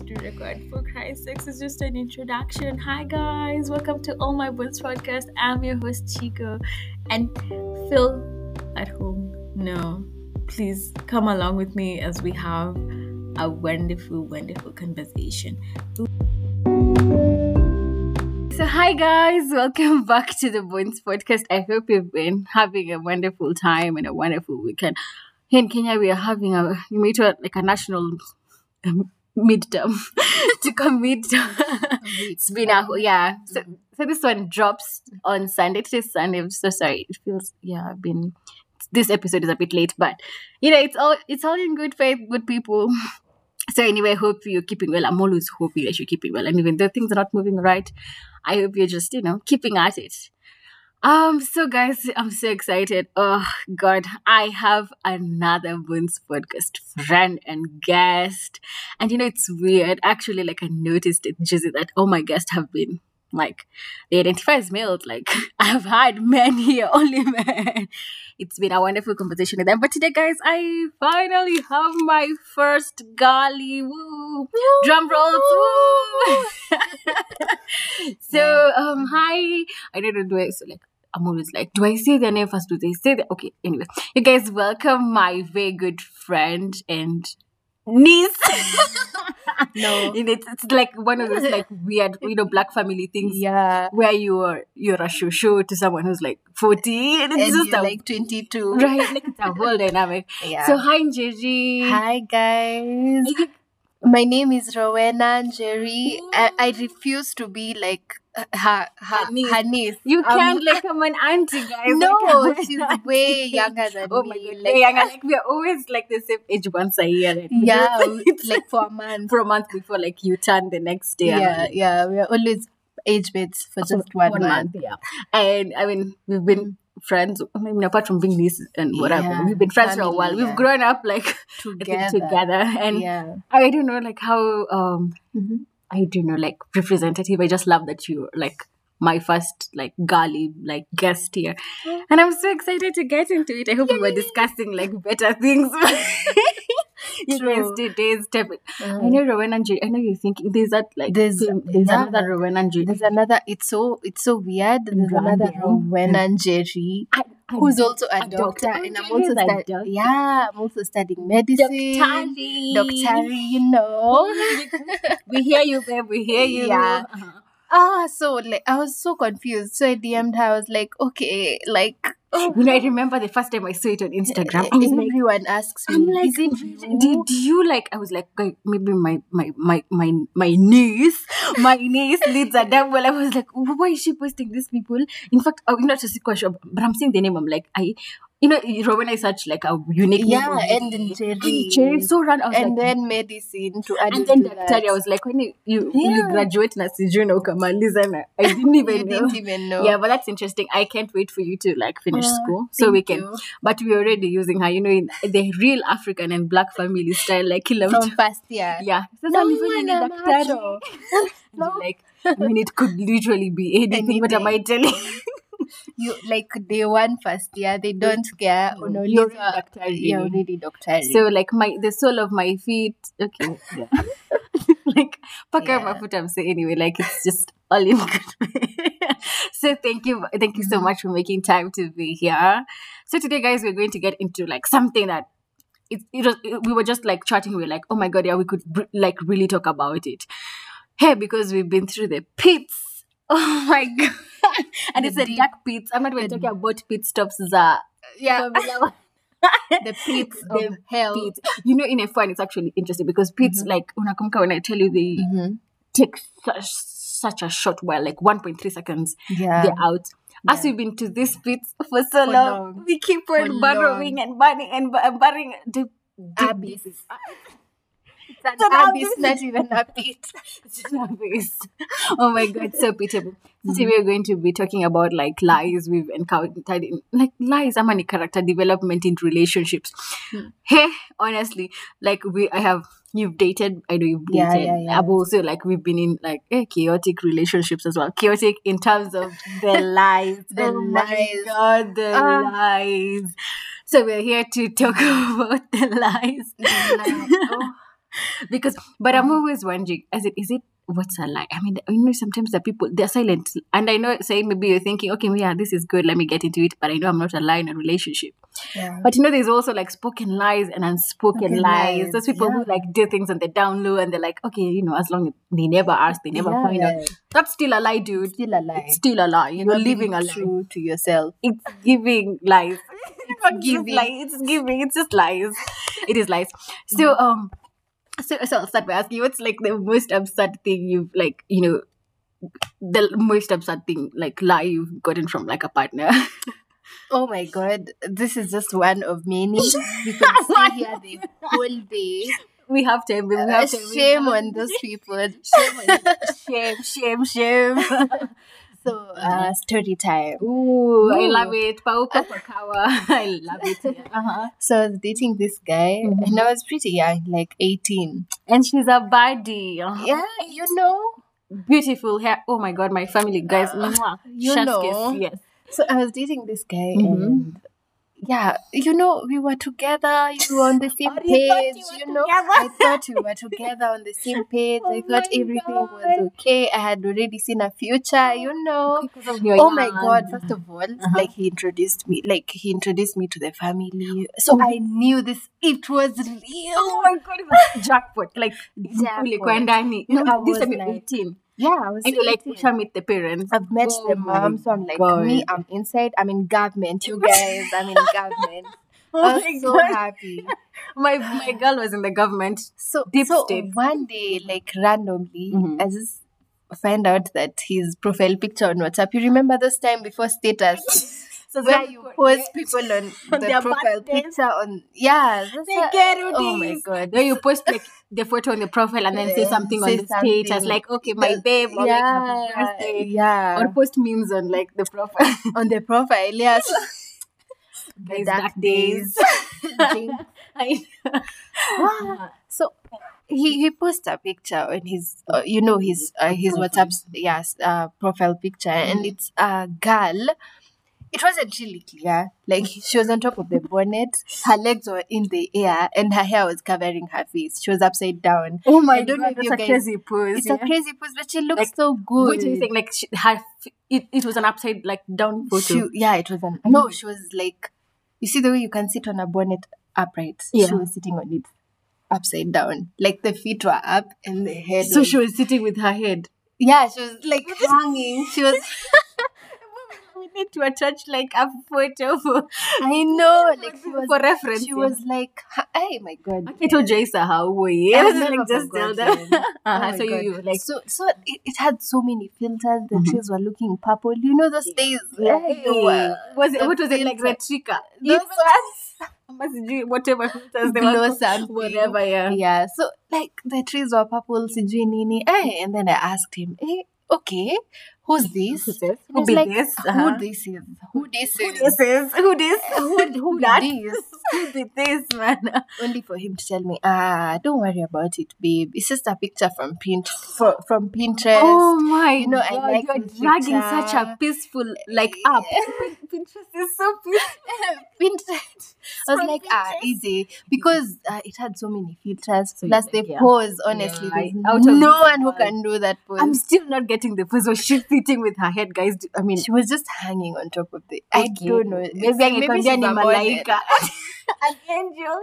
is to record, for Christ's sakes. It's just an introduction. Hi guys, welcome to All My Bones Podcast. I'm your host Chico, and Phil at home. No, please come along with me as we have a wonderful conversation. So hi guys, welcome back to the Bones Podcast. I hope you've been having a wonderful time and a wonderful weekend. Here in Kenya, we are having a national midterm to commit. It's been . So this one drops on Sunday. Today's Sunday. I'm so sorry. It feels this episode is a bit late, but it's all in good faith, good people. So anyway, hope you're keeping well. I'm always hoping that you're keeping well. And even though things are not moving right, I hope you're just, keeping at it. So guys, I'm so excited. Oh God, I have another Bones Podcast friend and guest. And it's weird. Actually, I noticed it, Gigi, that all my guests have been they identify as males. I've had men here, only men. It's been a wonderful conversation with them. But today, guys, I finally have my first girlie. Woo! Drum rolls. Woo! So, hi. I don't know. So, I'm always do I say their name first? Do they say that? Okay, anyway. You guys, welcome my very good friend and niece. No, it's one of those weird black family things, where you're a shushu to someone who's 40 and it's just 22, right? It's a whole dynamic. So hi Gigi. Hi guys, my name is Rowena Njeri. I refuse to be her niece. You can't I'm an auntie, guys. No, she's way younger than me. Way younger. We are always the same age once a year. Right? Yeah, it's for a month. For a month before you turn the next day. Yeah, yeah. We are always age mates for just one month. Yeah, and we've been friends. Apart from being nieces and whatever, we've been friends for a while. We've grown up together, and I don't know how. I don't know, representative. I just love that you're my first girly guest here, and I'm so excited to get into it. I hope we were discussing better things. Today's topic. I know Rowena Njeri. I know you think there's that there's another Rowena Njeri. There's another. It's so weird. There's another Rowena Njeri who's also a doctor, and I'm also studying medicine. Doctari, we hear you, babe. We hear you. Yeah. So I was so confused. So I DM'd her. I was I remember the first time I saw it on Instagram. Everyone asks me, is it you? Did you I was maybe my niece, leads a damn well. I was why is she posting these people? In fact, I'm not just sure, but I'm seeing the name. I'm Rowena is such a unique name. And Njeri. So run. I was and then medicine to add. And then Daktari. I was when you graduate nursing, Kamaliza. I didn't even know. Didn't even know. Yeah, but that's interesting. I can't wait for you to finish school so we can. You. But we're already using her. In the real African and black family style, kila mtu. From past year. Yeah. No, no. It could literally be anything. What am I telling you? You day one first year, they don't care. Oh, no, you're already doctor. So the sole of my feet. Okay. Yeah. My foot. I'm saying anyway. It's just all in good. So thank you so much for making time to be here. So today, guys, we're going to get into something that. We were just chatting. We were oh my God, yeah, we could really talk about it. Hey, because we've been through the pits. Oh my God. And it's a dark pits. I'm not even talking about pit stops. The pits of hell. Pits. In F1, it's actually interesting because pits, when I tell you, they take such a short while, 1.3 seconds, they're out. Yeah. As we've been to these pits for so long, we keep on burrowing and burning and burrowing the abyss. It's an abyss, not even a pit. It's an abyss. Oh my God, so pitiable. Today we're going to be talking about lies we've encountered in lies. I'm on character development in relationships. Hey, honestly, you've dated. I know you've dated. Yeah. I've also we've been in chaotic relationships as well. Chaotic in terms of the lies. Oh my God, the lies. So we're here to talk about the lies. But I'm always wondering, is it what's a lie? I mean, sometimes the people, they're silent. And I know, say, maybe you're thinking, okay, yeah, this is good, let me get into it. But I know I'm not a lie in a relationship. Yeah. But there's also like spoken lies and unspoken lies. Those people who like do things on the down low and they're like, okay, as long as they never ask, they never find out. That's still a lie, dude. Still a lie. It's still a lie. You're living a lie. True to yourself. It's giving lies. It's not giving. It's giving. It's just lies. It is lies. So, So I'll start by asking you, what's like the most absurd thing you've like, the most absurd thing, like lie you've gotten from like a partner? Oh my God, this is just one of many. We can stay here the whole day. We have time. We have time. Shame on those people. Shame on shame. So, story time. Ooh, I love it. Pauka Pakawa. I love it. Yeah. So, I was dating this guy, and I was pretty young, like 18. And she's a baddie. Yeah, beautiful hair. Oh my God, my family, guys. Yes. So, I was dating this guy, and yeah, we were together. You were on the same page. I thought we were together on the same page. I thought everything was okay. I had already seen a future. Oh my God! First of all, like he introduced me to the family. So I knew this. It was real. Oh my God! It was jackpot. Like jackpot. I was like 18. Yeah, I was. And you like push with the parents. I've met the mom, so I'm like, God. Me, I'm inside. I'm in government, you guys. I'm in government. I was so happy. My girl was in the government. So one day, like randomly, I just find out that his profile picture on WhatsApp. You remember this time before status? So where you post people on the profile picture on... Yeah. Oh my God. Where you post like the photo on the profile and then say something on the status. Like, okay, my babe. Or like, happy birthday. Yeah. Or post memes on like the profile. On the profile, yes. The dark days. So... He posts a picture on his, his WhatsApp profile picture. And it's a girl... It wasn't really clear. Like, she was on top of the bonnet, her legs were in the air, and her hair was covering her face. She was upside down. Oh my God, that's a crazy pose. It's a crazy pose, but she looks like, so good. What do you think? Like, it was an upside, like, down photo. It was an... No, she was like... You see the way you can sit on a bonnet upright? Yeah. She was sitting on it upside down. Like, the feet were up and the head... So she was sitting with her head? Yeah, she was, like, hanging. She was... We need to attach like a photo for for reference. She was like, "Hey, my God!" Okay. It was Jaisa, how were you? I was like, just tell them. So you were like, so it had so many filters. The trees were looking purple. You know those days. Yeah. What was it like? Retrica. It was whatever filters they were. Whatever. Yeah. So like the trees were purple. And then I asked him, "Hey, okay. Who's this? Who did this, man? Only for him to tell me, don't worry about it, babe. It's just a picture from Pinterest. Oh my God, I like you're dragging such a peaceful app. Pinterest is so peaceful. Pinterest. I was like, easy, because it had so many filters. So plus the pose, honestly, there's no one who can do that pose. I'm still not getting the pose. She's sitting with her head, guys. I mean, she was just hanging on top of the... Okay. I don't know. Maybe she's a malaika. An angel.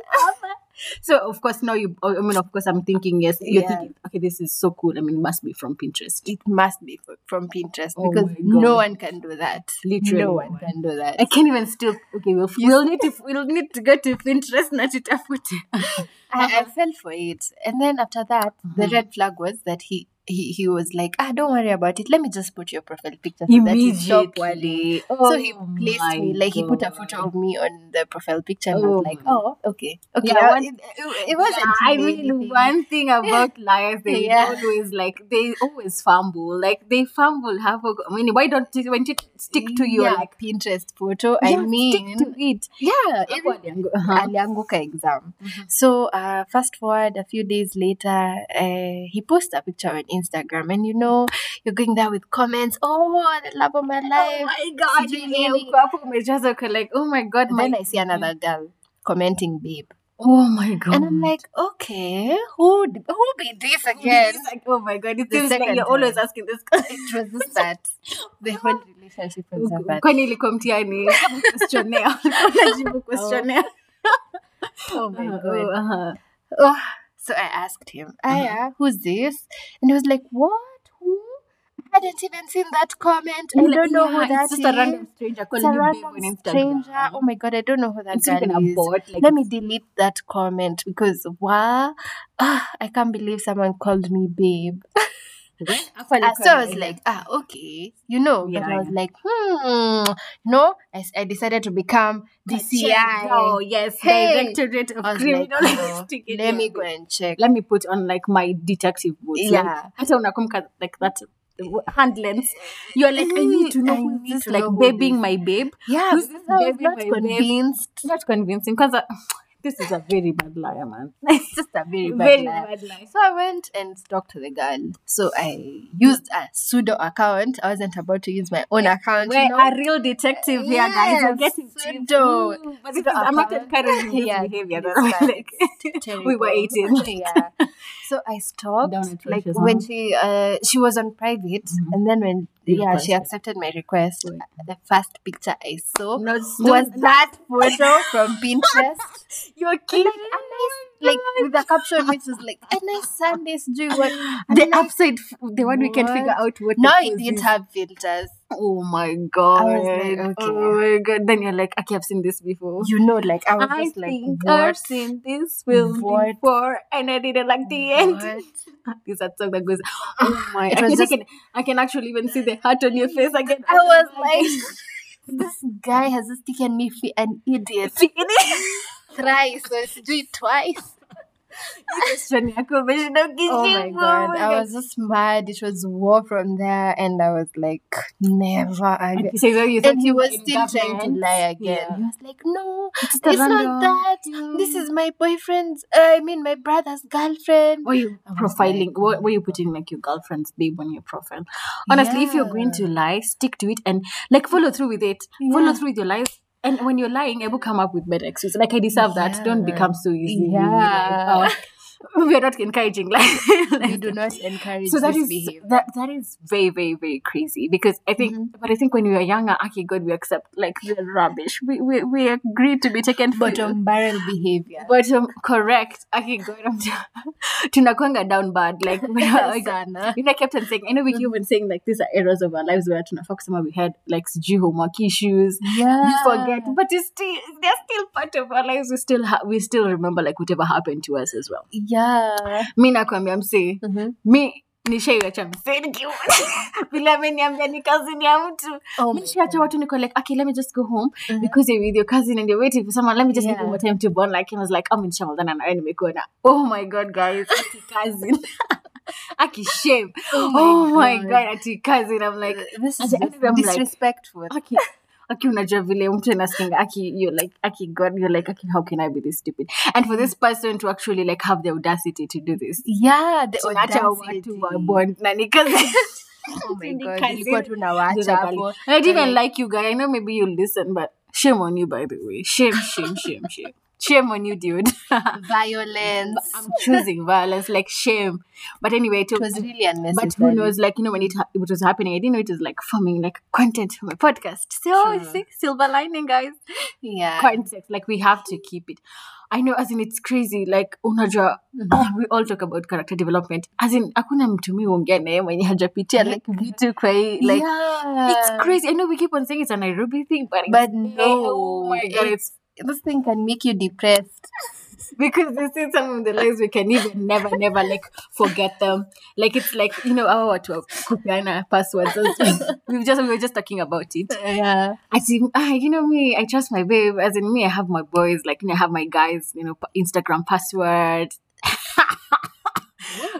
So, of course, now you... I mean, of course, I'm thinking, yes. You're thinking, okay, this is so cool. I mean, it must be from Pinterest. It must be from Pinterest because no one can do that. Literally. No one can do that. I can't even still... Okay, we'll need to go to Pinterest, not to Tafuti. I fell for it. And then after that, the red flag was that he was like, don't worry about it. Let me just put your profile picture so that you shop Wally. Oh, so he placed me, like, God. He put a photo of me on the profile picture. And I was like, okay. Yeah, it wasn't. I mean, one thing about liars, they always they always fumble. Like, they fumble. I mean, why don't you stick to your Pinterest photo? I mean, stick to it. Yeah, alianguka exam. So, fast forward a few days later, he posted a picture on Instagram, and you're going there with comments. Oh, the love of my life! Oh my God! Like, oh my God! Then I see another girl commenting, "Babe, Oh my god. And I'm like, okay, who did this again? It's like, oh my god, it seems like you're always asking this question. It was just that the whole relationship was that. Questionnaire. Oh my god. Oh, so I asked him, who's this? And he was like, what? Who? I hadn't even seen that comment. I don't know who that is. It's just a random stranger calling you babe on Instagram. Oh my god, I don't know who that guy is. Let me delete that comment because wow, I can't believe someone called me babe. So I was like, okay, but I was like, no, I decided to become DCI. Oh yes, Directorate of Criminal Investigation. Let me go and check. Let me put on like my detective boots. Yeah, I don't know, like that. Hand lens, you're like, I need to know who this, like, babying my babe. Yeah, this is not convincing because this is a very bad liar, man. It's just a very bad liar. So I went and talked to the girl. So I used a pseudo account. I wasn't about to use my own account. We're a real detective here, guys. I'm getting pseudo. I'm not encouraging this behavior. We were 18. Yeah. So I stopped. Like when she was on private, and then when she accepted my request, the first picture I saw was that photo from Pinterest. You're kidding. Like with the caption which is like a nice Sunday's dream. The upside, the one we can figure out what. No, it didn't have filters. Oh my god! I was like, okay. Oh my god! Then you're like, okay, I've seen this before. I was just like, I've seen this film before, and I didn't like the end. There's that song that goes, oh my! I can actually even see the heart on your face again. I was like, this guy has just taken me for an idiot. Thrice, let's do it twice. Oh my god, I was just mad. It was war from there, and I was like, never again. And he was still trying to lie again. He was like, no, it's not that. This is my boyfriend's, my brother's girlfriend. Were you profiling? Were you putting like your girlfriend's babe on your profile? Honestly, if you're going to lie, stick to it and like follow through with it. Yeah. Follow through with your life. And when you're lying, I will come up with better excuses. Like, I deserve that. Don't become so easy. Yeah. Like, we are not encouraging. We do not encourage this behavior. That is very, very, very crazy. Because I think, but I think when we were younger, okay, God, we accept, like, we're rubbish. We agree to be taken for bottom barrel behavior. Bottom, correct. Okay, God, tunakwanga down bad. Like, I kept on saying, I know we keep on saying, like, these are errors of our lives where we had, like, homework issues. Yeah. We forget. But they're still part of our lives. We still remember, like, whatever happened to us as well. Yeah. Mi nakwambia msee. Mi nishaiwacha msee nikiwa. Bila ameniambia ni cousin ya mtu. Mi nishaiwacha watu niko like, okay, let me just go home because you're with your cousin and you're waiting for someone. Let me just give you more time to bond. Like, I was like, I'm in Shamal than I nimekuwa na. Oh my God, guys. Aki cousin. Aki shame. Oh my God, Aki cousin. I'm like, this is disrespectful. Aki. Aki unajua vile mtu anasking Aki, you're like, Aki God, you're like, Aki, how can I be this stupid? And for this person to actually like have the audacity to do this. Yeah, the audacity. Oh my God. I didn't like you guys. I know maybe you'll listen, but shame on you, by the way. Shame. Shame on you, dude. Violence. I'm choosing violence, like shame. But anyway, it was really unnecessary. But who knows, like, when it was happening, I didn't know it was, like, forming, like, content for my podcast. So, it's like silver lining, guys. Yeah. Context. Like, we have to keep it. I know, as in, it's crazy. Like, unajua, we all talk about character development. As in, hakuna mtu mimi ungene mwenye hajapitia like vitu kwa hii like. Yeah. It's crazy. I know we keep on saying it's a Nairobi thing, but no. Oh my God, this thing can make you depressed because this is some of the lives we can even never like forget them. Like it's like our kupiana passwords. We were just talking about it. Yeah. I think me. I trust my babe. As in me, I have my boys. Like I have my guys. Instagram passwords.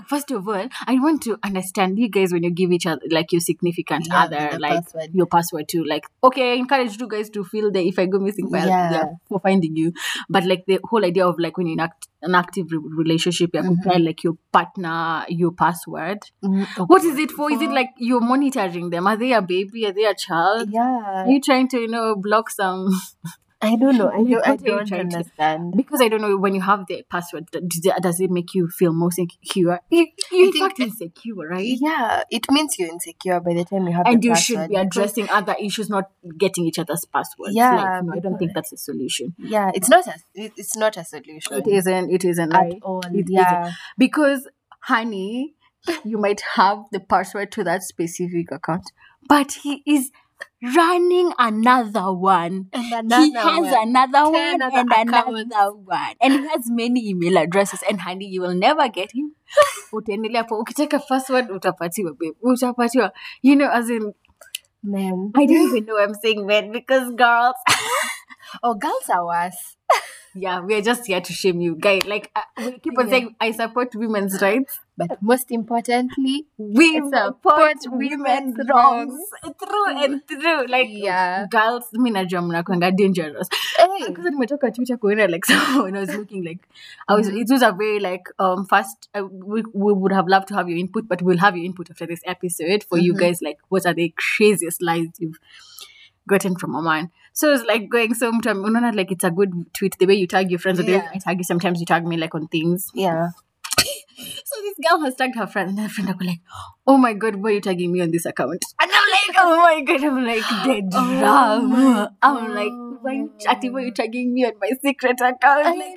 First of all, I want to understand you guys when you give each other like your significant other like password. Your password too. Like okay, I encourage you guys to feel that if I go missing, for finding you. But like the whole idea of like when you're in an active relationship, you compare like your partner, your password. Mm-hmm. What is it for? Is it like you're monitoring them? Are they a baby? Are they a child? Yeah. Are you trying to block some? I don't know. I don't understand. Because I don't know, when you have the password, does it make you feel more secure? You think insecure, right? Yeah. It means you're insecure by the time you have and the password. And you should be addressing other issues, not getting each other's passwords. Yeah. Like, no, I don't think that's a solution. Yeah. It's not a solution. It isn't. At all. It isn't. Because, honey, you might have the password to that specific account, but he is running another one, and he has another one, and he has many email addresses, and honey, you will never get him. Utaendelea hapo ukitaka password utapatiwa, babe, utapatiwa, you know, as in, man, I don't even know I'm saying man, because girls oh, girls are worse. Yeah, we are just here to shame you, guys. Like, we keep on saying I support women's rights, but most importantly, we support women's wrongs through and through. Like, yeah, girls, me na jam na kwanga dangerous. Because when we talk about Twitter, like, someone was looking like, I was. It was a very like fast. We would have loved to have your input, but we'll have your input after this episode for you guys. Like, what are the craziest lies you've gotten from a man? So it's like going sometimes, like, it's a good tweet, the way you tag your friends, or the way I tag you, sometimes you tag me, like, on things. Yeah. So this girl has tagged her friend, and her friend was like, oh my god, why are you tagging me on this account? And I'm like, oh my god, I'm like, dead drama. I'm like, why are you tagging me on my secret account? Like,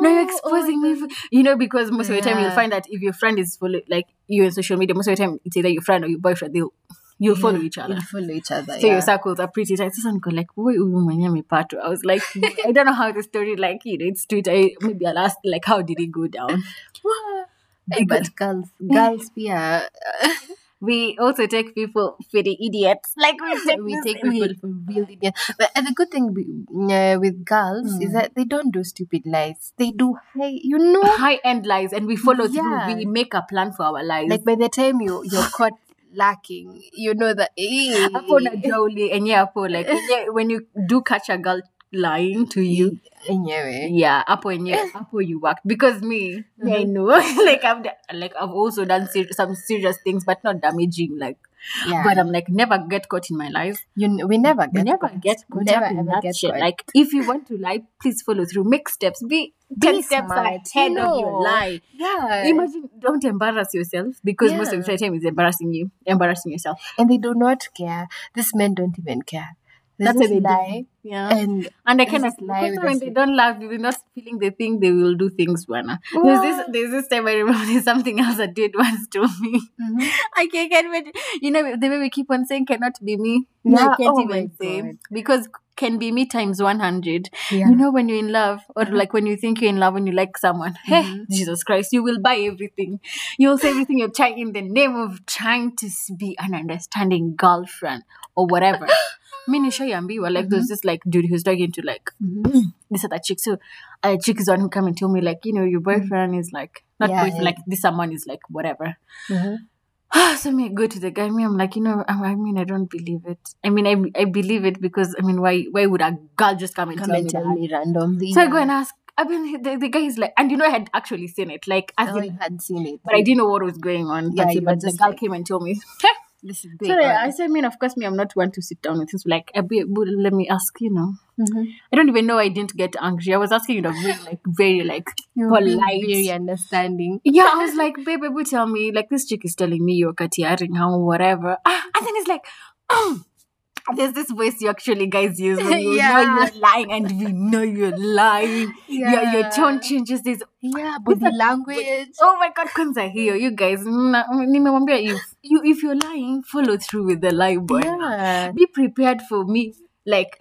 no, you're exposing me. You know, because most of the time you'll find that if your friend is follow, like, you on social media, most of the time it's either your friend or your boyfriend, they'll you'll follow each other. So your circles are pretty tight. So I'm like, I was like, I don't know how the story, like, you know, it's Twitter. Maybe I'll ask, like, how did it go down? But girls, yeah. We also take people for the idiots. Like, we take people for real idiots. But the good thing with girls is that they don't do stupid lies. They do high-end lies, and we follow through. We make a plan for our lives. Like, by the time you're caught lacking, you know that when you do catch a girl lying to you, you work, because me, I know, like, I've also done some serious things, but not damaging, like, but I'm like, never get caught in my life. We never get caught. Like, if you want to lie, please follow through, make steps, be 10 steps ahead of your lie. Yeah. Imagine, don't embarrass yourself, because most of the time it's embarrassing yourself. And they do not care. These men don't even care. That's a lie. Yeah. And I kind of lie. When they don't laugh, they're not feeling the thing, they will do things, Bwana. There's this time I remember there's something else I did once to me. Mm-hmm. I can't even, you know, the way we keep on saying cannot be me. Yeah. No, I can't even say. God. Because can be me times 100. Yeah. You know, when you're in love, or like when you think you're in love, when you like someone, Jesus Christ, you will buy everything. You'll say everything you're trying in the name of trying to be an understanding girlfriend or whatever. There's this like dude who's talking to like this other chick. So a chick is one who come and tell me, like, you know, your boyfriend is like like this someone is like whatever. Mm-hmm. So me go to the guy. Me, I'm like, you know, I mean, I don't believe it. I mean, I believe it because, I mean, why would a girl just come and tell me randomly? So I go and ask. I mean, the guy is like, and you know, I had actually seen it. Like, I didn't know what was going on. Yeah, but the girl came and told me. This is big. So I said, I mean, of course, me, I'm not one to sit down with this. Like, let me ask, you know. Mm-hmm. I don't even know. I didn't get angry. I was asking in a very polite, very understanding. Yeah, I was like, babe, would tell me, like, this chick is telling me you're katiaring her or whatever. And then it's like, there's this voice you actually guys use when you know you're lying, and we know you're lying. Yeah, your tone changes. This body language. Oh my God, Kunza here, you guys. If you're lying, follow through with the lie, boy. Yeah. Be prepared for me, like,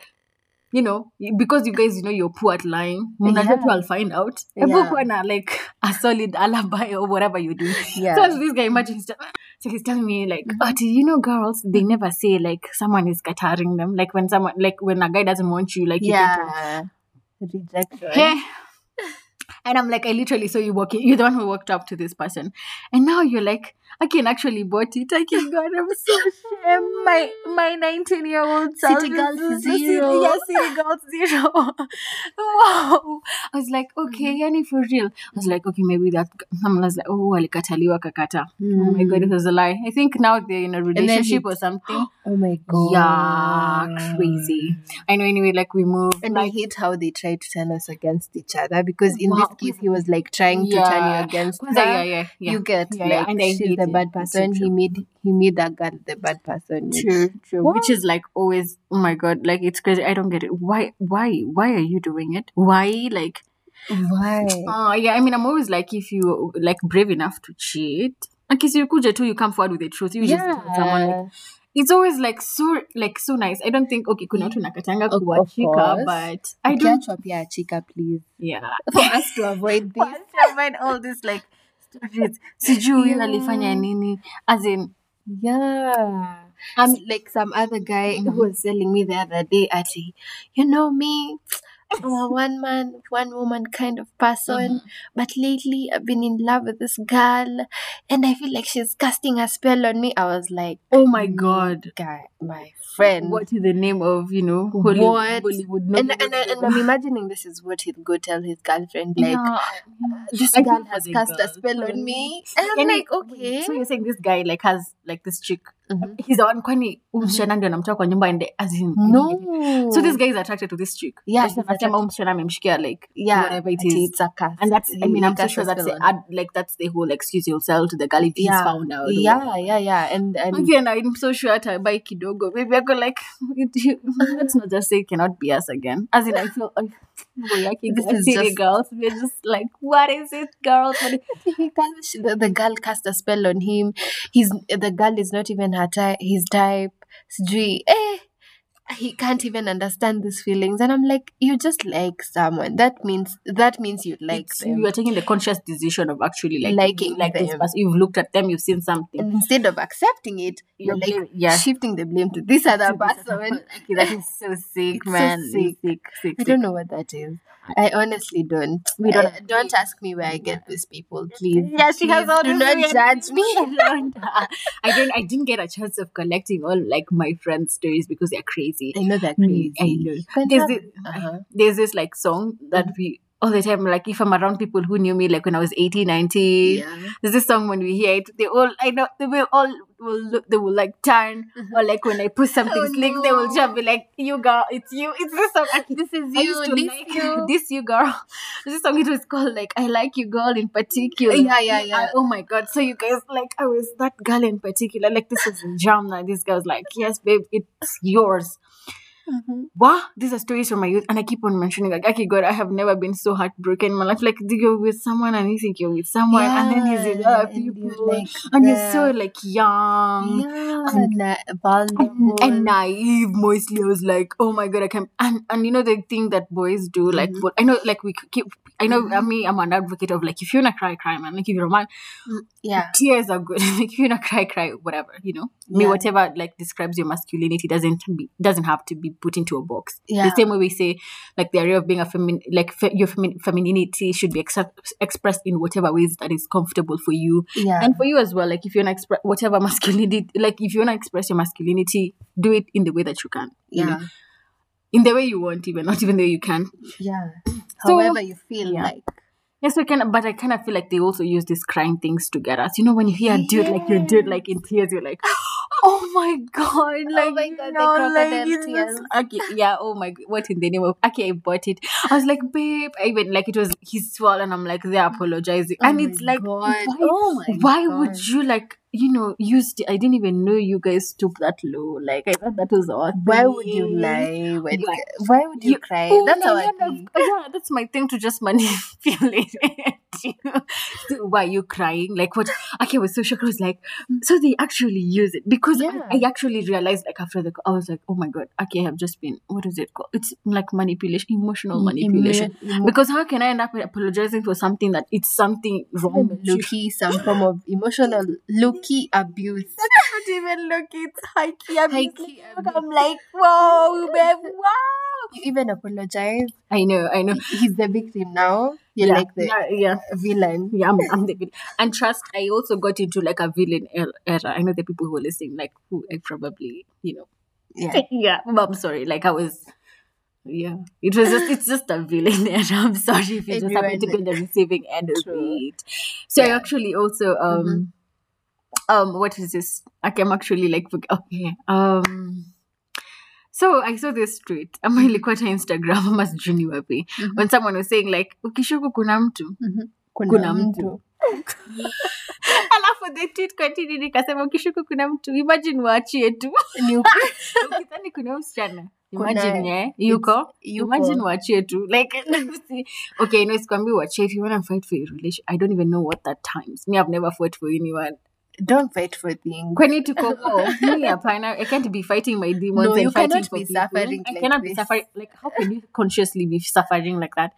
you know, because you guys, you know, you're poor at lying. I'll find out. Like a solid alibi or whatever you do. Yeah. So this guy, imagine. So he's telling me, like, oh, do you know girls, they never say, like, someone is catering them. Like, when a guy doesn't want you, like, you think, rejection. Hey, And I'm like, I literally saw you walking. You're the one who walked up to this person. And now you're like, I can actually bought it. I can go. I'm so ashamed. My 19-year-old self. City girl zero. Yeah, city girl zero. Wow. I was like, okay, yani for real. I was like, okay, maybe that. Someone was like, oh, alikataliwa kakata. Oh my God, it was a lie. I think now they're in a relationship or something. Oh my God. Yeah, crazy. I know. Anyway, like we moved. And I hate how they try to turn us against each other because in this case he was like trying to turn you against her. Yeah. You get like she's the bad person. He made that girl the bad person. True. What? Which is like always. Oh my God! Like it's crazy. I don't get it. Why are you doing it? Why? Oh yeah. I mean, I'm always like, if you like brave enough to cheat, because you could too. You come forward with the truth. You just tell someone. Like, it's always so nice. I don't think kuna watu nakatanga kuwa chica, but I don't chop ya chica, please. Yeah. For us to avoid this. To avoid all this like stories. Sijui alifanya nini. As in like some other guy who was telling me the other day, Ati, you know me, I'm a one man, one woman kind of person, but lately I've been in love with this girl and I feel like she's casting a spell on me. I was like, oh my God, guy, my friend, what is the name of, Hollywood? And I'm imagining this is what he'd go tell his girlfriend, like, this girl has cast a spell on me. And I'm like, okay. So you're saying this guy like has like this chick. Mm-hmm. He's the one kwani umshana ndio anamtoa kwa nyumba and as in no. So this guy is attracted to this chick. Yeah, kama umshana amemshikia like whatever it is, it's a cast. And that's I'm so sure that's that's the whole excuse you'll sell to the girl if he's found out. And again, I'm so sure by kidogo maybe I go like let's not just say it cannot be us again. As in I feel this is just girls. We're just like, what is it, girls? The girl cast a spell on him. The girl is not even his type. He can't even understand these feelings. And I'm like, you just like someone. That means you like them. You are taking the conscious decision of actually liking this person. You've looked at them, you've seen something. And instead of accepting it, you're like shifting the blame to this other person. Okay, that is so sick, it's man. So sick. I don't know what that is. I honestly don't. Don't ask me where I get these people, please. Yeah, she has all do not judge me. I didn't get a chance of collecting all like my friends' stories because they're crazy. I know that. Crazy. I know. There's this like song that we all the time, like if I'm around people who knew me like when I was 18, 19, there's this song when we hear it, they will like turn or like when I put something slick, they will jump, be like, you girl, it's you, it's this song. This is you, this you girl. This song, it was called like I Like You Girl in Particular. Oh my God. So you guys, like I was that girl in particular, like this is a jam now. This girl's like, yes babe, it's yours. Mm-hmm. Wow, these are stories from my youth, and I keep on mentioning like, okay, God, I have never been so heartbroken in my life. Like you're with someone, and you think you're with someone, and then you see other people, and you're so like young, and vulnerable and naive. Mostly, I was like, oh my God, I can't. And you know the thing that boys do, like but I know, like we keep. I know, I mean, I'm an advocate of like, if you wanna cry, man. Like if you're a man, tears are good. Like if you wanna cry, whatever, you know. Me, whatever like describes your masculinity doesn't have to be put into a box. The same way we say like the idea of being a femininity should be expressed in whatever ways that is comfortable for you and for you as well. Like if you want to express whatever masculinity, like if you want to express your masculinity, do it in the way that you can, you know? In the way you want, even not even the way you can, however you feel like. Yes, we can, but I kind of feel like they also use these crying things to get us. You know, when you hear a dude, like your dude, like in tears, you're like, oh my God, like, oh my God, the crocodile tears. Okay, oh my God, what in the name of, okay, I bought it. I was like, babe, I even, like, it was, he swallowed, and I'm like, they're apologizing. Oh, and it's like, why would you, like, I didn't even know you guys took that low. Like, I thought that was awesome. Why would you lie? Why would you cry? Oh, that's how I think. That's my thing, to just manipulate it. So, why are you crying? Like, what? Okay, I was so shocked. I was like, so they actually use it. Because I actually realized, like, after the call, I was like, oh my God, okay, I have just been, what is it called? It's like manipulation, emotional manipulation. Because how can I end up apologizing for something that it's something wrong with you? Some form of emotional low-key abuse. That's not even low-key, it's high-key abuse. I'm like, wow, babe, wow. You even apologize. I know. He's the victim now. You're like the villain. Yeah, I'm the villain. And trust, I also got into like a villain era. I know the people who are listening, like who I probably, you know. Yeah. Yeah. But I'm sorry. Like I was... Yeah, it's just a villain era. I'm sorry if you just happen to be on the receiving end of it. So I actually also what is this? I'm actually like so I saw this tweet. I'm really quite on Instagram. I must junior wapi when someone was saying like ukishuku kuna mtu kuna mtu. Alafu the tweet continued nikasema ukishuku kuna mtu imagine waachie tu ukitani kuna msichana. Imagine, imagine wachie tu. Like, okay, no, it's going to be wachie. If you want to fight for your relationship, I don't even know what that times. Me, I've never fought for anyone. Don't fight for things. When you go home, I can't be fighting my demons and fighting for people. No, you cannot be suffering like I cannot be suffering. Like, how can you consciously be suffering like that?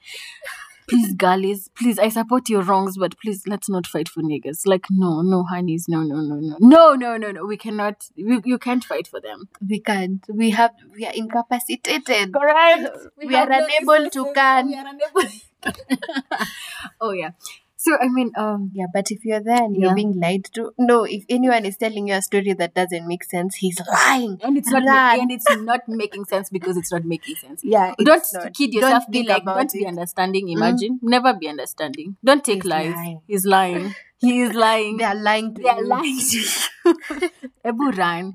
Please, girlies, please, I support your wrongs, but please, let's not fight for niggas. Like, no, honeys, no. No, we cannot, you can't fight for them. We can't. We are incapacitated. Correct. We are unable to can. We are unable Oh, yeah. So, I mean, yeah, but if you're there and you're being lied to, no, if anyone is telling you a story that doesn't make sense, he's lying. And it's not making sense because it's not making sense. Yeah, don't kid yourself. Don't be like, don't be understanding. Imagine. Never be understanding. Don't take lies. He's lying. He is lying. They are lying to you. They are lying to you. Ebu ran.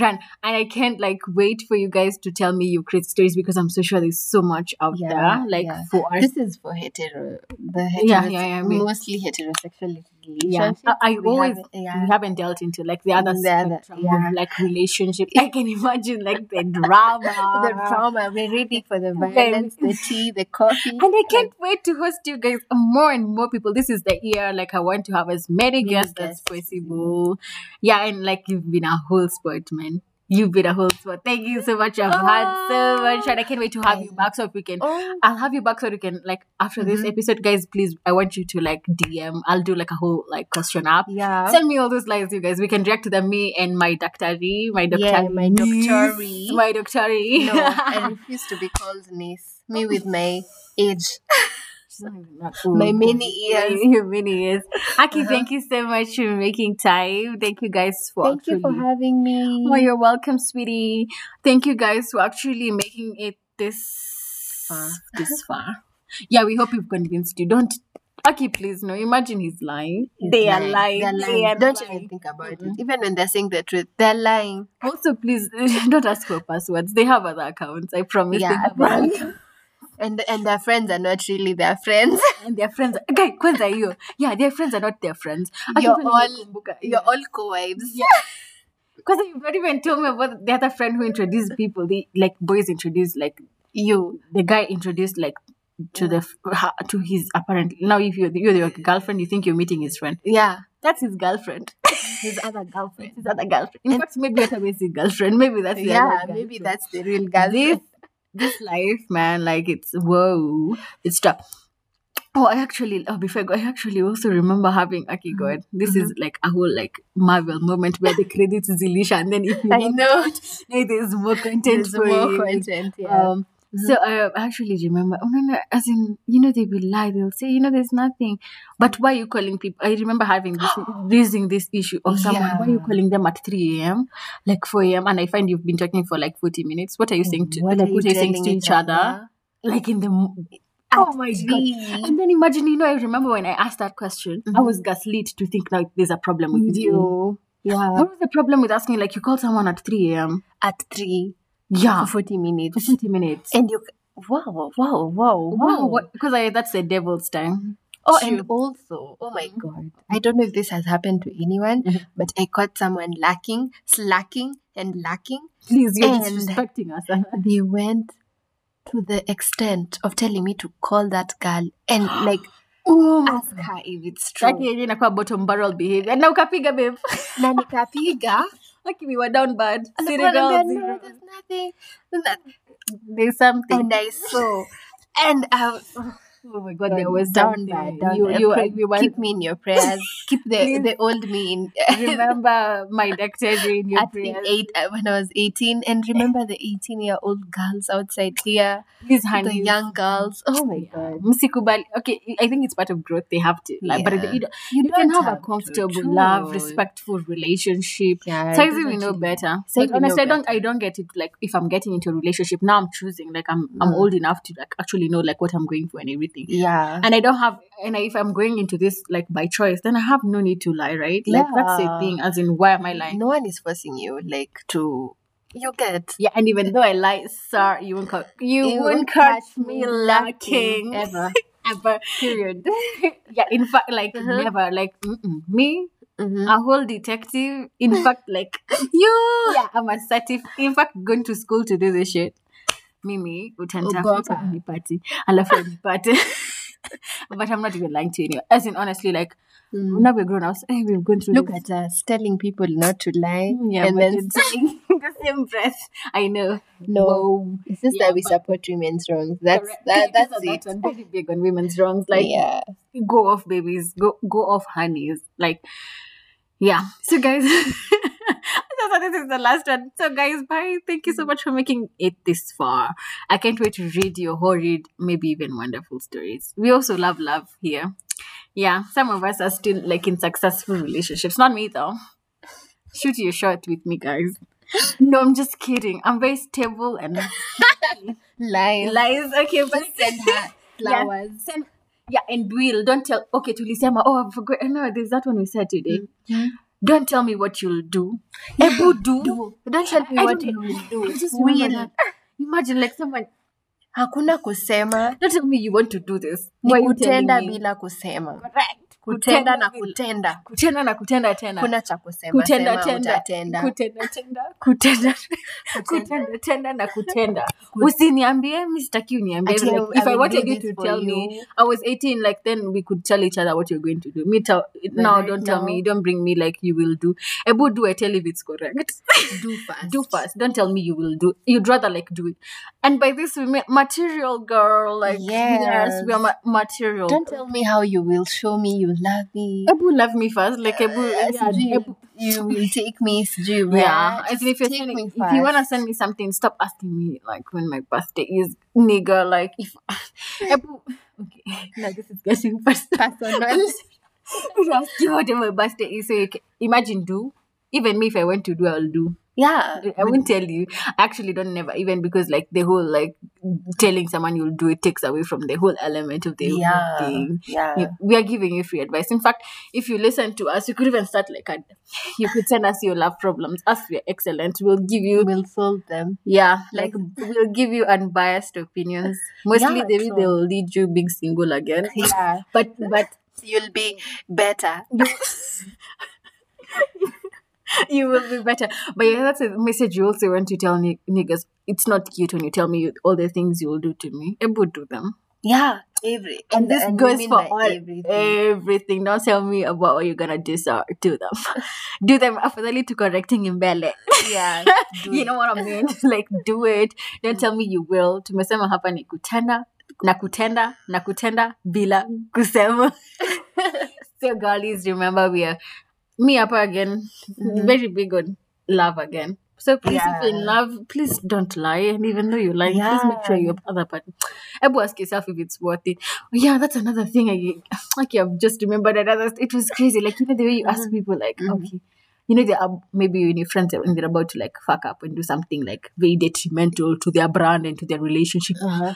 And I can't like wait for you guys to tell me you create stories because I'm so sure there's so much out there. Like for us. This is for mostly heterosexual relationships. Yeah. We haven't dealt into like the other spectrum of like relationships. I can imagine like the drama. We're ready for the violence, the tea, the coffee. And I can't wait to host you guys. More and more people. This is the year like I want to have as many guests as possible. Yeah, and like you've been a whole sport, man. Thank you so much. I've had so much and I can't wait to have you back so if we can. I'll have you back so we can like after this episode, guys, please, I want you to like DM. I'll do like a whole like question app. Yeah. Send me all those lies, you guys. We can react to them, me and my doctor. No, I refuse to be called niece. Me with my age. My many years. Aki, thank you so much for making time. Thank you guys for you for having me. Oh, you're welcome, sweetie. Thank you guys for actually making it this far. Yeah, we hope you've convinced you. Don't Aki, please no. Imagine he's lying. They are lying. Don't even think about it. Even when they're saying the truth, they're lying. Also, please don't ask for passwords. They have other accounts. I promise. Yeah, And their friends are not really their friends. And their friends, okay, kwanza hiyo. Yeah, their friends are not their friends. You're all co-wives. Yeah. Because you've not even told me about the other friend who introduced people. They like boys introduced like you. The guy introduced like to to his apparent. Now, if you're your girlfriend, you think you're meeting his friend. Yeah, that's his girlfriend. His other girlfriend. In fact, maybe that's his girlfriend. Maybe that's maybe that's the real girlfriend. This life, man, like it's tough. Oh, I actually also remember having Aki God. This is like a whole like Marvel moment where the credits is Elisha, and then if you there's more content for you. There's more content, yeah. So I actually remember, as in, they will lie, they'll say, there's nothing. But why are you calling people? I remember raising this issue of someone, why are you calling them at 3 a.m., like 4 a.m., and I find you've been talking for like 40 minutes. What are you saying to, each other? Like in the... Oh my God. And then imagine, I remember when I asked that question, I was gaslit to think like there's a problem with you. Yeah. What was the problem with asking, like, you call someone at 3 a.m.? At 3 Yeah. For 40 minutes. And you... Wow. Because that's the devil's time. Oh, and also... Oh, my God. I don't know if this has happened to anyone, but I caught someone slacking. Please, you're disrespecting us. They went to the extent of telling me to call that girl and, like... ask her if it's true. Like, you're not bottom barrel behavior. And now, kapiga, babe. Okay, we were down bad. There's nothing. There's something. And I saw. And Oh my God, there was down there. Keep me in your prayers. Keep the old me in. Remember my doctor in your prayers. When I was 18, and remember the 18-year-old girls outside here. These honey, the young girls. Oh my God. Msikubali. Okay, I think it's part of growth. They have to. Like, yeah. But you can have a comfortable, love, respectful relationship. Yeah, so we know better. So honestly, I don't get it. Like, if I'm getting into a relationship now, I'm choosing. Like, I'm old enough to like actually know like what I'm going for and everything. Yeah, and I don't have, and if I'm going into this like by choice, then I have no need to lie, right? Like that's the thing. As in, why am I lying? No one is forcing you, like to. You get and even though I lie, sir, you won't catch me lacking ever. Period. Yeah, in fact, like never, like me. Mm-hmm. A whole detective. In fact, like you. Yeah, I'm in fact, going to school to do this shit. Mimi, utanta party. I love party. But I'm not even lying to you. As in, honestly, like now we're grown ups. We're going through. Look at us telling people not to lie, and then saying the same breath. I know. No, it's just that we support women's wrongs. That's it. I'm very big on women's wrongs. Like, go off, babies. Go off, honeys. Like, yeah. So, guys. So this is the last one. So guys, bye. Thank you so much for making it this far. I can't wait to read your horrid, maybe even wonderful stories. We also love here. Yeah, some of us are still like in successful relationships. Not me though. Shoot your shot with me, guys. No, I'm just kidding. I'm very stable and lies. Okay, but send her flowers. Yeah, and will don't tell. Okay, Tulisema. Oh, I forgot. No, there's that one we said today. Mm-hmm. Don't tell me what you'll do. Ebu do. Don't tell me what you'll do. Just will. Imagine like someone. Hakuna kusema. Don't tell me you want to do this. Ni kutenda bila kusema. Correct. Kutenda na kutenda. Kutenda na kutenda tena. Kuna cha kusema. Kutenda tena. Kutenda na kutenda. Usiniambie, mimi sitaki uniambie. If I wanted you to tell me, I was 18, like then we could tell each other what you're going to do. Don't tell me. Don't bring me like you will do. Ebu do, I tell if it's correct. Do fast. Don't tell me you will do. You'd rather like do it. And by this we mean material girl, like yes, we are material. Don't tell me how you will show me you love me. Ebu love me first. Like Ebu. You will take me. If you wanna send me something, stop asking me like when my birthday is, nigga. Like if Ebu. Okay, now this is getting personal. Ask you what my birthday is. So you can imagine do. Even me, if I want to do, I'll do. Yeah, I won't tell you. I actually don't never even because like the whole like telling someone you'll do it takes away from the whole element of the whole thing. Yeah, we are giving you free advice. In fact, if you listen to us, you could even start like you could send us your love problems. Us, we are excellent. We'll solve them. Yeah, like we'll give you unbiased opinions. Mostly, they will lead you being single again. Yeah, but you'll be better. You will be better. But yeah, that's a message you also want to tell niggas. It's not cute when you tell me all the things you will do to me. Ebu do them. Yeah. And this goes for all, everything. Don't tell me about what you're going to do, so do them. Do them after to correcting in belly. Yeah. You know what I mean? Like, do it. Don't tell me you will. Tumesema hapa ni kutenda, na kutenda, na kutenda, bila kusema. So, girlies, remember we are... Me up again, very big on love again. So please, if you're in love, please don't lie. And even though you lie, please make sure you're other partner. Ebu, ask yourself if it's worth it. Oh, yeah, that's another thing. I've just remembered another. It was crazy. Like, you know, the way you ask people, like, okay. You know, they are, maybe when your friends are, and they're about to, like, fuck up and do something, like, very detrimental to their brand and to their relationship. Uh-huh.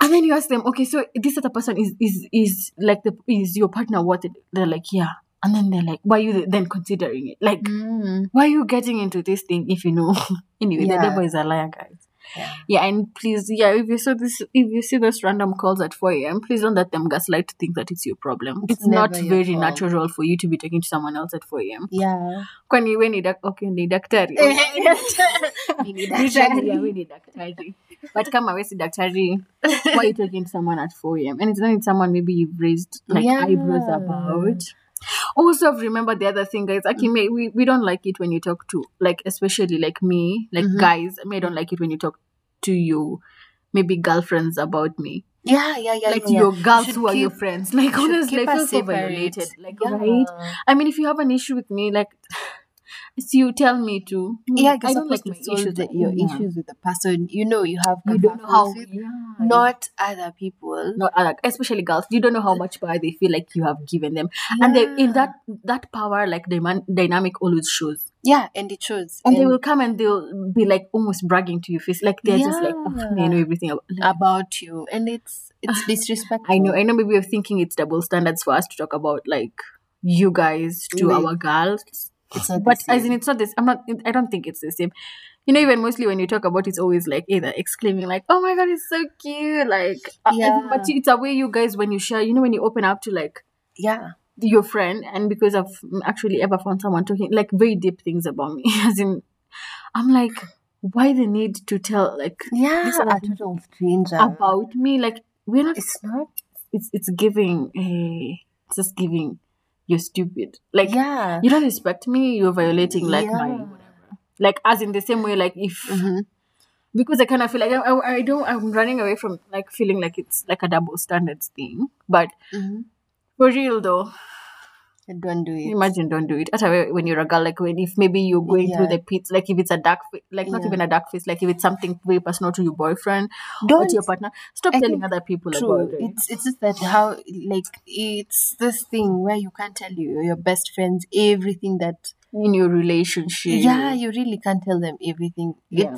And then you ask them, okay, so this other person is your partner worth it? They're like, yeah. And then they're like, why are you then considering it? Like, why are you getting into this thing if you know? Anyway, the devil is a liar, guys. Yeah, and please, if you see those random calls at 4 a.m., please don't let them gaslight to think that it's your problem. It's not very natural for you to be talking to someone else at 4 a.m. Yeah. When you need doctor. But come away, daktari. Why are you talking to someone at 4 a.m.? And it's not someone maybe you've raised like eyebrows about. Also, remember the other thing, guys. Akime, we don't like it when you talk to, like, especially like me, like guys. I don't like it when you talk to you, maybe girlfriends about me. Yeah. Like your girls who are your friends. Like honestly, I feel so violated. Like right? I mean, if you have an issue with me, like it's you tell me to. Yeah, I don't like my issues. Your issues with the person, you know, you have. You don't know how. Yeah, not other people. Not other, especially girls. You don't know how much power they feel like you have given them, and they in that power like dynamic always shows. Yeah, and it shows. And they will come and they'll be like almost bragging to your face. Like they're just like, oh, they know everything about you. And it's disrespectful. I know. Maybe we're thinking it's double standards for us to talk about like you guys to our girls. It's not but as in it's not this. I don't think it's the same. You know, even mostly when you talk about it's always like either exclaiming like, oh my God, it's so cute. Like, but it's a way you guys, when you share, you know, when you open up to like, your friend, and because I've actually ever found someone talking like very deep things about me, as in I'm like, why the need to tell like this a total stranger about me? Like we're not. It's not. It's giving it's just giving. You're stupid. Like you don't respect me. You're violating like my whatever. Like as in the same way like if. Mm-hmm. Because I kind of feel like I don't. I'm running away from like feeling like it's like a double standards thing, but. Mm-hmm. For real though, don't do it. Imagine, don't do it. Actually, when you're a girl, like when if maybe you're going through the pits, like if it's a dark, like not even a dark face, like if it's something very personal to your boyfriend or to your partner, stop telling other people about it. It's just that how like it's this thing where you can't tell your best friends everything that in your relationship. Yeah, you really can't tell them everything. Yeah.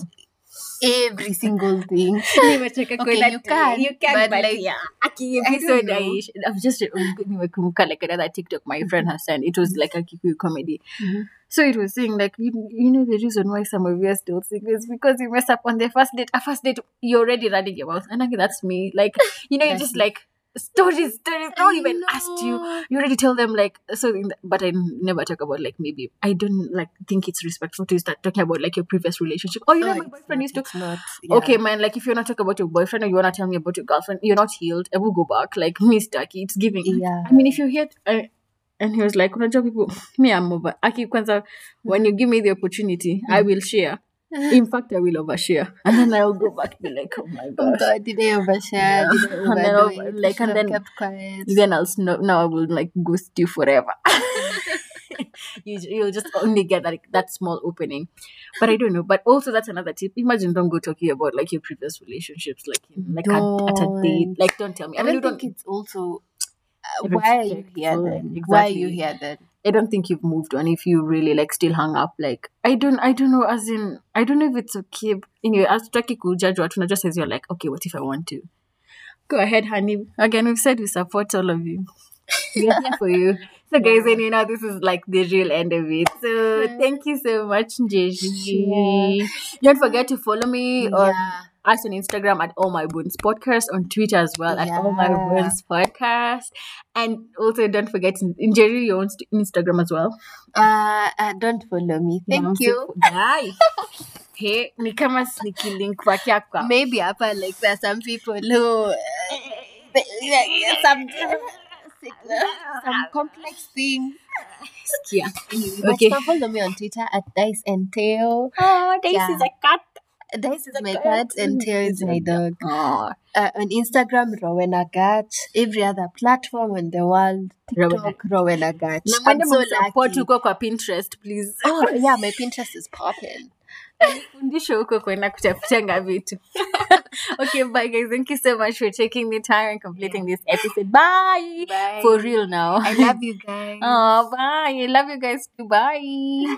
Every single thing. Okay, you can, but like, I've just like another TikTok my friend has sent. It was like a Kikuyu comedy. Mm-hmm. So it was saying like, you know the reason why some of you are still single is because you mess up on the first date. A first date, you're already running your mouth. And that's me. Like, you know, you just like, stories, not even asked you already tell them like, so, but I never talk about like, maybe, I don't like think it's respectful to start talking about like your previous relationship. Oh, you know, my boyfriend used to, okay man, like if you want to talk about your boyfriend or you want to tell me about your girlfriend, you're not healed, I will go back, like Miss Ducky, it's giving, I mean, if you hear, and he was like, people, me, I'm over, I keep concerned, when you give me the opportunity, I will share. In fact, I will overshare, and then I'll go back and be like, "Oh my gosh, did I overshare?" Then I'll now I will like ghost you forever. You'll just only get that small opening, but I don't know. But also, that's another tip. Imagine, don't go talking about like your previous relationships, like at a date. Like, don't tell me. I don't think it's also why are you here then? Exactly. Why are you here then? I don't think you've moved on if you really like still hung up. Like I don't know. As in, I don't know if it's okay. Anyway, as Jackie could judge what not just as you're like, okay, what if I want to? Go ahead, honey. Again, we've said we support all of you. We're here for you. So guys, and you know this is like the real end of it. So thank you so much, Gigi. Yeah. Don't forget to follow me on us on Instagram at All My Bones Podcast, on Twitter as well at All My Bones Podcast, and also don't forget Njeri your own Instagram as well. Don't follow me. Thank you. Bye. Hey, ni kama sneaky link kwa kiakwa. Maybe apa like there are some people who some complex thing. Yeah. Okay. But follow me on Twitter at Dice and Tail. Oh, Dice is a cat. Dice is my cat and Tail is my dog. Oh. On Instagram, Rowena Gatch. Every other platform in the world, TikTok, Rowena Gatch. I'm so lucky. To go for Pinterest, please. Oh, yeah, my Pinterest is popping. Okay, bye guys. Thank you so much for taking the time and completing this episode. Bye. For real now. I love you guys. Oh, bye. I love you guys too. Bye.